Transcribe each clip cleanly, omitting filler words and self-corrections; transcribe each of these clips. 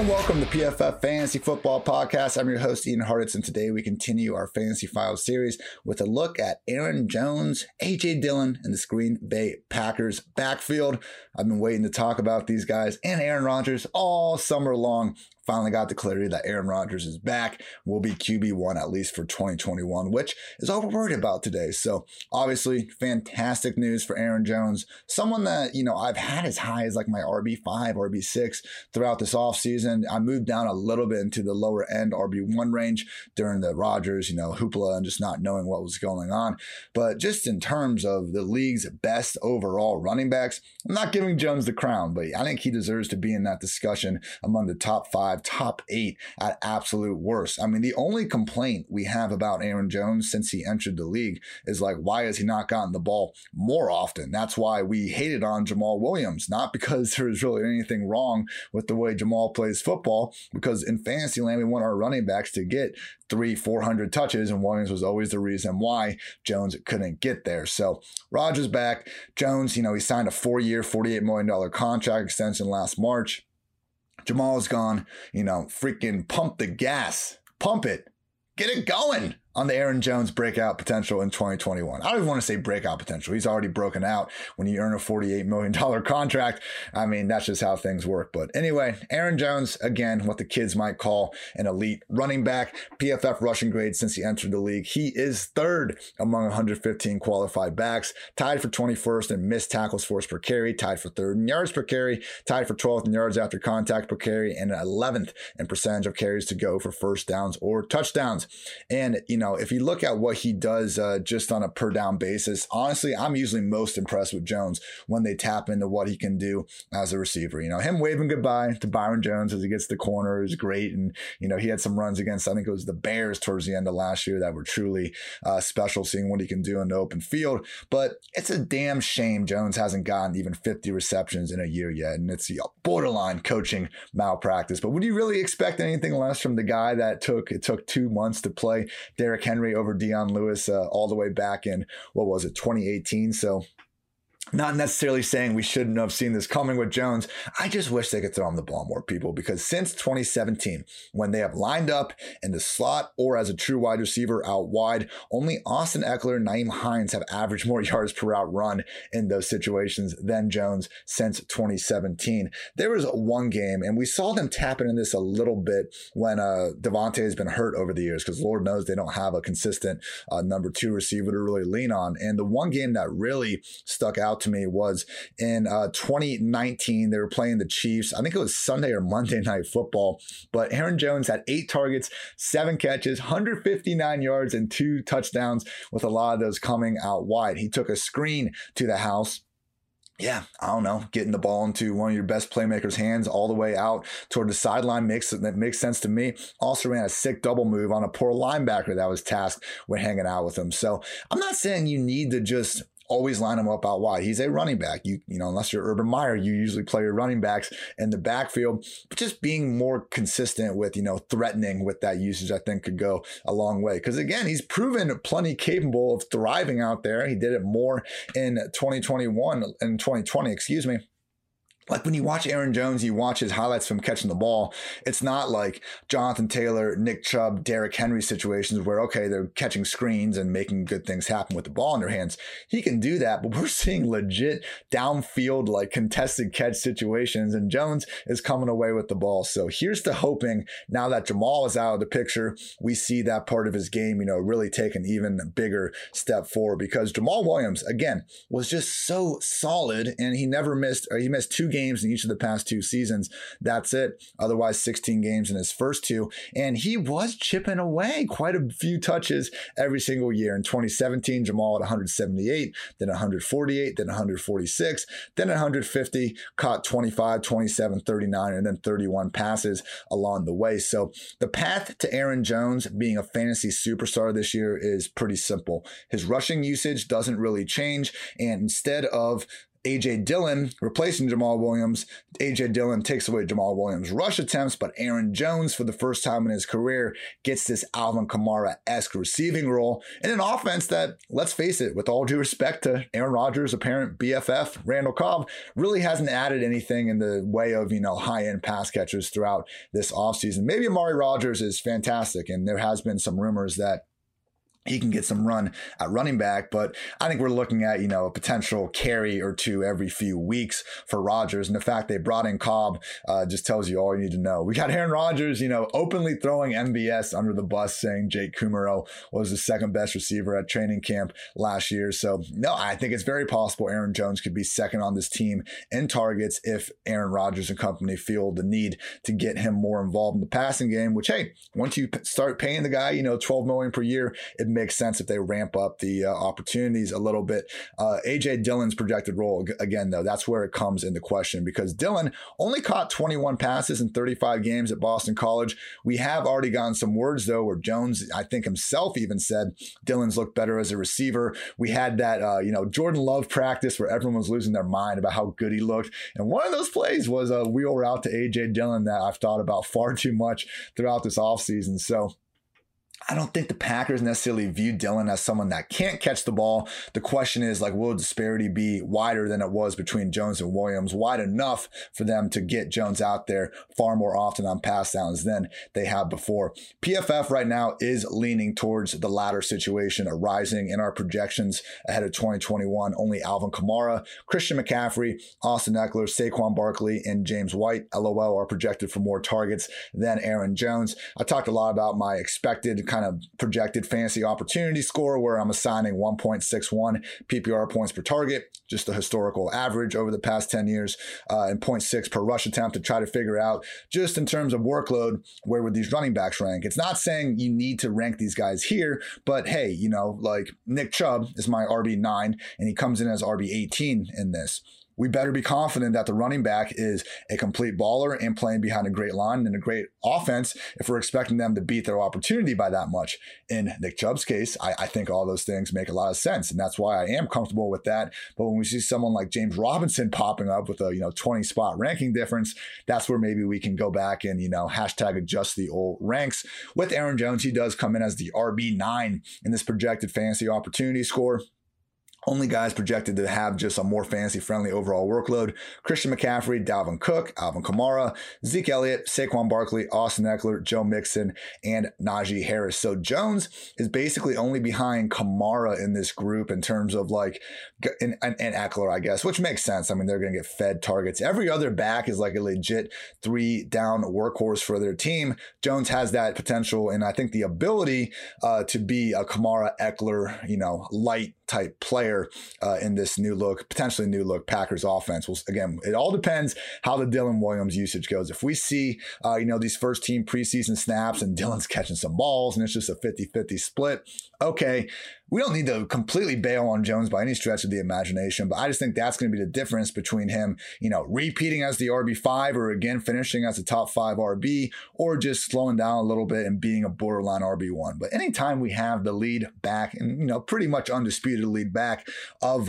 and welcome to PFF Fantasy Football Podcast. I'm your host, Ian Harditz, and today we continue our Fantasy Files series with a look at Aaron Jones, A.J. Dillon, and the Green Bay Packers backfield. I've been waiting to talk about these guys and Aaron Rodgers all summer long. Finally got the clarity that Aaron Rodgers is back, will be QB1 at least for 2021, which is all we're worried about today. So obviously fantastic news for Aaron Jones, someone that, you know, I've had as high as like my RB5, RB6 throughout this offseason. I moved down a little bit into the lower end RB1 range during the Rodgers, you know, hoopla and just not knowing what was going on. But just in terms of the league's best overall running backs, I'm not giving Jones the crown, but I think he deserves to be in that discussion among the top five, top eight at absolute worst. I mean, the only complaint we have about Aaron Jones since he entered the league is like, why has he not gotten the ball more often? That's why we hated on Jamal Williams, not because there was really anything wrong with the way Jamal plays football, because in fantasy land, we want our running backs to get 300-400 touches, and Williams was always the reason why Jones couldn't get there. So Rodgers back. Jones, you know, he signed a 4-year, $48 million contract extension last March. Jamal's gone, you know, freaking pump the gas, pump it, get it going on the Aaron Jones breakout potential in 2021. I don't even want to say breakout potential. He's already broken out when you earn a $48 million contract. I mean, that's just how things work. But anyway, Aaron Jones, again, what the kids might call an elite running back. PFF rushing grade since he entered the league. He is third among 115 qualified backs, tied for 21st in missed tackles forced per carry, tied for third in yards per carry, tied for 12th in yards after contact per carry, and 11th in percentage of carries to go for first downs or touchdowns. And, you know, if you look at what he does just on a per down basis, honestly, I'm usually most impressed with Jones when they tap into what he can do as a receiver. You know, him waving goodbye to Byron Jones as he gets the corner is great. And, you know, he had some runs against, I think it was the Bears towards the end of last year, that were truly special, seeing what he can do in the open field. But it's a damn shame Jones hasn't gotten even 50 receptions in a year yet. And it's borderline coaching malpractice. But would you really expect anything less from the guy that took 2 months to play Derrick Henry over Dion Lewis all the way back in, 2018? So not necessarily saying we shouldn't have seen this coming with Jones. I just wish they could throw him the ball more, people, because since 2017, when they have lined up in the slot or as a true wide receiver out wide, only Austin Eckler and Naeem Hines have averaged more yards per route run in those situations than Jones since 2017. There was one game, and we saw them tapping in this a little bit when Devontae has been hurt over the years, because Lord knows they don't have a consistent number two receiver to really lean on. And the one game that really stuck out to me was in 2019. They were playing the Chiefs. I think it was Sunday or Monday Night Football, but Aaron Jones had 8 targets, 7 catches, 159 yards, and 2 touchdowns, with a lot of those coming out wide. He took a screen to the house. Yeah, I don't know, getting the ball into one of your best playmakers' hands all the way out toward the sideline makes sense to me. Also ran a sick double move on a poor linebacker that was tasked with hanging out with him. So I'm not saying you need to just always line him up out wide. He's a running back. You know, unless you're Urban Meyer, you usually play your running backs in the backfield. But just being more consistent with, you know, threatening with that usage, I think could go a long way. Because again, he's proven plenty capable of thriving out there. He did it more in 2020, Like when you watch Aaron Jones, you watch his highlights from catching the ball. It's not like Jonathan Taylor, Nick Chubb, Derrick Henry situations where, okay, they're catching screens and making good things happen with the ball in their hands. He can do that, but we're seeing legit downfield, like contested catch situations, and Jones is coming away with the ball. So here's to hoping now that Jamal is out of the picture, we see that part of his game, you know, really take an even bigger step forward, because Jamal Williams, again, was just so solid, and he never missed, or he missed 2 games in each of the past 2 seasons. That's it. Otherwise, 16 games in his first 2. And he was chipping away quite a few touches every single year. In 2017, Jamal at 178, then 148, then 146, then 150, caught 25, 27, 39, and then 31 passes along the way. So the path to Aaron Jones being a fantasy superstar this year is pretty simple. His rushing usage doesn't really change. And instead of A.J. Dillon replacing Jamal Williams. A.J. Dillon takes away Jamal Williams' rush attempts, but Aaron Jones, for the first time in his career, gets this Alvin Kamara-esque receiving role in an offense that, let's face it, with all due respect to Aaron Rodgers' apparent BFF, Randall Cobb, really hasn't added anything in the way of, you know, high-end pass catchers throughout this offseason. Maybe Amari Rodgers is fantastic, and there has been some rumors that he can get some run at running back, but I think we're looking at, you know, a potential carry or two every few weeks for Rodgers. And the fact they brought in Cobb just tells you all you need to know. We got Aaron Rodgers, you know, openly throwing MBS under the bus, saying Jake Kummerow was the second best receiver at training camp last year. So no, I think it's very possible Aaron Jones could be second on this team in targets if Aaron Rodgers and company feel the need to get him more involved in the passing game, which, hey, once you start paying the guy, you know, $12 million per year, it makes sense if they ramp up the opportunities a little bit. AJ Dillon's projected role, again, though, that's where it comes into question, because Dillon only caught 21 passes in 35 games at Boston College. We have already gotten some words, though, where Jones, I think himself, even said Dillon's looked better as a receiver. We had that, you know, Jordan Love practice where everyone was losing their mind about how good he looked. And one of those plays was a wheel route to AJ Dillon that I've thought about far too much throughout this offseason. So I don't think the Packers necessarily view Dillon as someone that can't catch the ball. The question is, like, will disparity be wider than it was between Jones and Williams, wide enough for them to get Jones out there far more often on pass downs than they have before? PFF right now is leaning towards the latter situation arising in our projections ahead of 2021. Only Alvin Kamara, Christian McCaffrey, Austin Eckler, Saquon Barkley, and James White, LOL, are projected for more targets than Aaron Jones. I talked a lot about my expected kind of projected fantasy opportunity score, where I'm assigning 1.61 PPR points per target, just the historical average over the past 10 years, and 0.6 per rush attempt, to try to figure out, just in terms of workload, where would these running backs rank? It's not saying you need to rank these guys here, but hey, you know, like Nick Chubb is my RB9 and he comes in as RB18 in this. We better be confident that the running back is a complete baller and playing behind a great line and a great offense if we're expecting them to beat their opportunity by that much. In Nick Chubb's case, I think all those things make a lot of sense, and that's why I am comfortable with that. But when we see someone like James Robinson popping up with a, you know, 20 spot ranking difference, that's where maybe we can go back and, you know, hashtag adjust the old ranks. With Aaron Jones, he does come in as the RB9 in this projected fantasy opportunity score. Only guys projected to have just a more fantasy-friendly overall workload: Christian McCaffrey, Dalvin Cook, Alvin Kamara, Zeke Elliott, Saquon Barkley, Austin Eckler, Joe Mixon, and Najee Harris. So Jones is basically only behind Kamara in this group in terms of, like, and Eckler, I guess, which makes sense. I mean, they're going to get fed targets. Every other back is like a legit three-down workhorse for their team. Jones has that potential, and I think the ability to be a Kamara, Eckler, you know, light type player in this potentially new look Packers offense. Well, again, it all depends how the Dillon Williams usage goes. If we see, you know, these first team preseason snaps and Dillon's catching some balls and it's just a 50-50 split, okay, we don't need to completely bail on Jones by any stretch of the imagination, but I just think that's going to be the difference between him, you know, repeating as the RB5 or again finishing as a top five RB, or just slowing down a little bit and being a borderline RB1. But anytime we have the lead back, and, you know, pretty much undisputed lead back of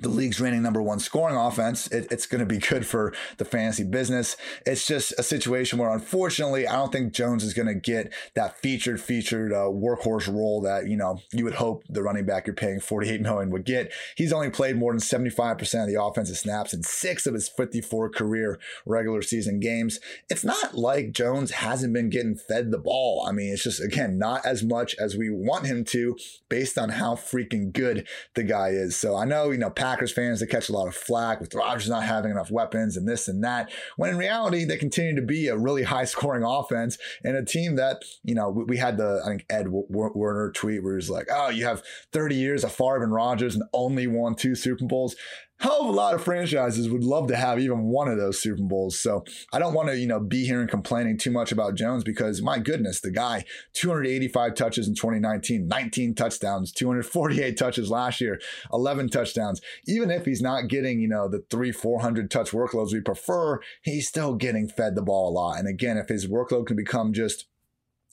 the league's reigning number one scoring offense, it's going to be good for the fantasy business. It's just a situation where, unfortunately, I don't think Jones is going to get that featured workhorse role that, you know, you would hope the running back you're paying $48 million would get. He's only played more than 75% of the offensive snaps in 6 of his 54 career regular season games. It's not like Jones hasn't been getting fed the ball. I mean, it's just, again, not as much as we want him to, based on how freaking good the guy is. So I know, you know, Packers fans, they catch a lot of flack with Rodgers not having enough weapons and this and that, when in reality, they continue to be a really high scoring offense and a team that, you know, we had the, I think, Ed Werner tweet where he was like, oh, you have 30 years of Favre and Rodgers and only won 2 Super Bowls. Hell of a lot of franchises would love to have even one of those Super Bowls. So I don't want to, you know, be here and complaining too much about Jones, because my goodness, the guy, 285 touches in 2019, 19 touchdowns, 248 touches last year, 11 touchdowns. Even if he's not getting, you know, the 300-400 touch workloads we prefer, he's still getting fed the ball a lot. And again, if his workload can become just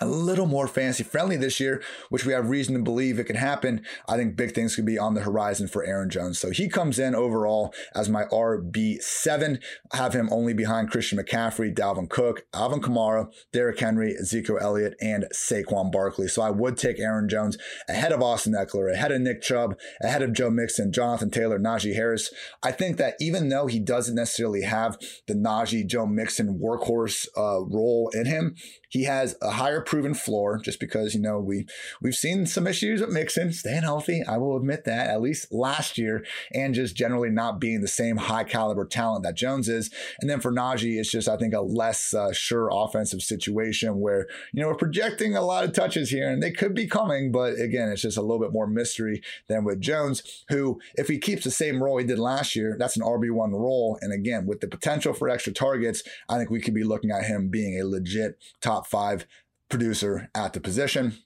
a little more fantasy friendly this year, which we have reason to believe it can happen, I think big things could be on the horizon for Aaron Jones. So he comes in overall as my RB7. I have him only behind Christian McCaffrey, Dalvin Cook, Alvin Kamara, Derrick Henry, Zeke Elliott, and Saquon Barkley. So I would take Aaron Jones ahead of Austin Eckler, ahead of Nick Chubb, ahead of Joe Mixon, Jonathan Taylor, Najee Harris. I think that even though he doesn't necessarily have the Najee, Joe Mixon workhorse role in him, he has a higher proven floor just because, you know, we've seen some issues with Mixon staying healthy. I will admit that, at least last year, and just generally not being the same high caliber talent that Jones is. And then for Najee, it's just, I think, a less sure offensive situation where, you know, we're projecting a lot of touches here and they could be coming. But again, it's just a little bit more mystery than with Jones, who, if he keeps the same role he did last year, that's an RB1 role. And again, with the potential for extra targets, I think we could be looking at him being a legit top 5 producer at the position.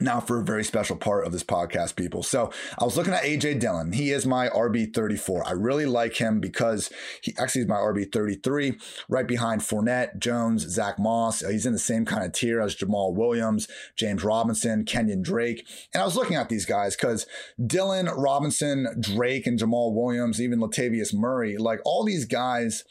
Now for a very special part of this podcast, people. So I was looking at A.J. Dillon. He is my RB34. I really like him because he's my RB33, right behind Fournette, Jones, Zach Moss. He's in the same kind of tier as Jamal Williams, James Robinson, Kenyon Drake. And I was looking at these guys because Dillon, Robinson, Drake, and Jamal Williams, even Latavius Murray, like all these guys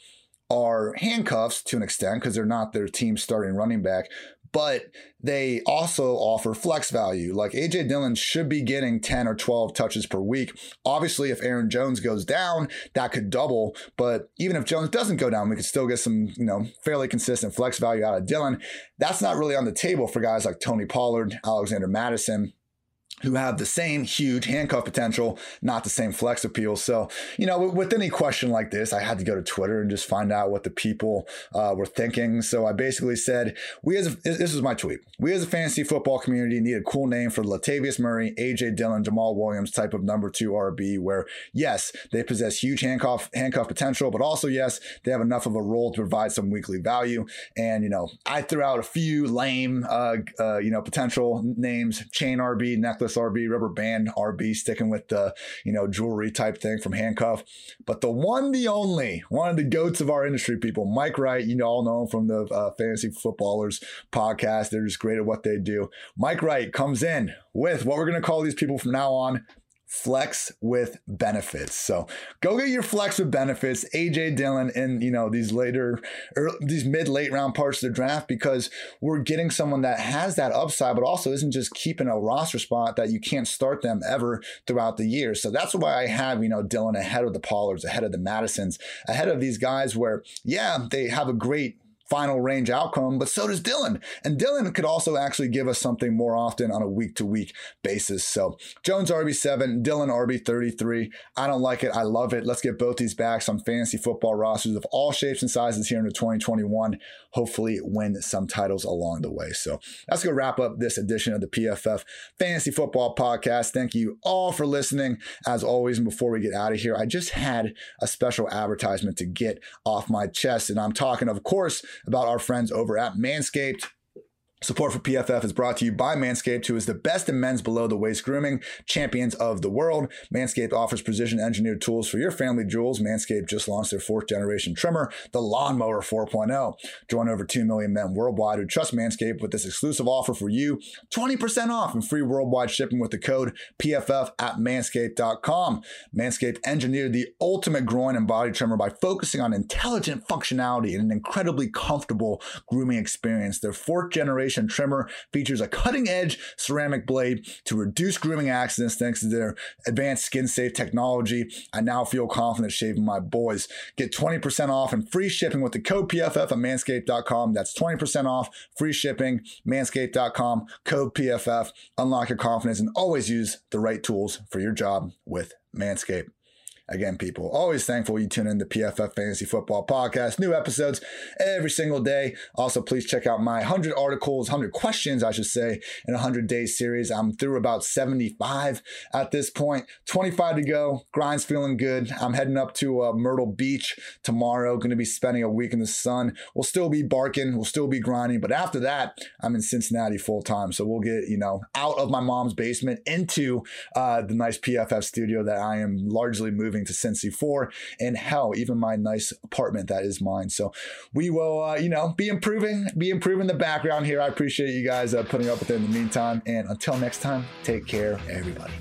are handcuffs to an extent because they're not their team's starting running back, but they also offer flex value. Like A.J. Dillon should be getting 10 or 12 touches per week. Obviously, if Aaron Jones goes down, that could double. But even if Jones doesn't go down, we could still get some, you know, fairly consistent flex value out of Dillon. That's not really on the table for guys like Tony Pollard, Alexander Madison, who have the same huge handcuff potential, not the same flex appeal. So, you know, with any question like this, I had to go to Twitter and just find out what the people were thinking. So I basically said, this was my tweet. We as a fantasy football community need a cool name for Latavius Murray, A.J. Dillon, Jamal Williams type of number 2 RB where, yes, they possess huge handcuff potential, but also, yes, they have enough of a role to provide some weekly value. And, you know, I threw out a few lame, potential names: chain RB, necklace RB, rubber band RB, sticking with the, you know, jewelry type thing from handcuff. But the one, the only, one of the goats of our industry, people, Mike Wright, you all know him from the Fantasy Footballers podcast. They're just great at what they do. Mike Wright comes in with what we're going to call these people from now on: flex with benefits. So go get your flex with benefits, AJ Dillon, in, you know, these later, early, these mid-late round parts of the draft, because we're getting someone that has that upside, but also isn't just keeping a roster spot that you can't start them ever throughout the year. So that's why I have, you know, Dillon ahead of the Pollards, ahead of the Madisons, ahead of these guys where, yeah, they have a great final range outcome, but so does Dillon. And Dillon could also actually give us something more often on a week-to-week basis. So Jones RB7, Dillon RB33. I don't like it. I love it. Let's get both these backs on fantasy football rosters of all shapes and sizes here into 2021. Hopefully win some titles along the way. So that's going to wrap up this edition of the PFF Fantasy Football Podcast. Thank you all for listening. As always, and before we get out of here, I just had a special advertisement to get off my chest. And I'm talking, of course, about our friends over at Manscaped. Support for PFF is brought to you by Manscaped, who is the best in men's below-the-waist grooming, champions of the world. Manscaped offers precision-engineered tools for your family jewels. Manscaped just launched their 4th-generation trimmer, the Lawnmower 4.0. Join over 2 million men worldwide who trust Manscaped with this exclusive offer for you: 20% off and free worldwide shipping with the code PFF at manscaped.com. Manscaped engineered the ultimate groin and body trimmer by focusing on intelligent functionality and an incredibly comfortable grooming experience. Their 4th-generation trimmer features a cutting-edge ceramic blade to reduce grooming accidents thanks to their advanced skin-safe technology. I now feel confident shaving my boys. Get 20% off and free shipping with the code PFF at manscaped.com. That's 20% off, free shipping, manscaped.com, code PFF. Unlock your confidence and always use the right tools for your job with Manscaped. Again, people, always thankful you tune in to PFF Fantasy Football Podcast. New episodes every single day. Also, please check out my 100 articles, 100 questions, I should say, in a 100-day series. I'm through about 75 at this point. 25 to go. Grind's feeling good. I'm heading up to Myrtle Beach tomorrow. Going to be spending a week in the sun. We'll still be barking. We'll still be grinding. But after that, I'm in Cincinnati full-time. So we'll get, you know, out of my mom's basement into the nice PFF studio that I am largely moving giving to Cincy for, and hell, even my nice apartment that is mine. So we will, be improving the background here. I appreciate you guys putting up with it in the meantime. And until next time, take care, everybody.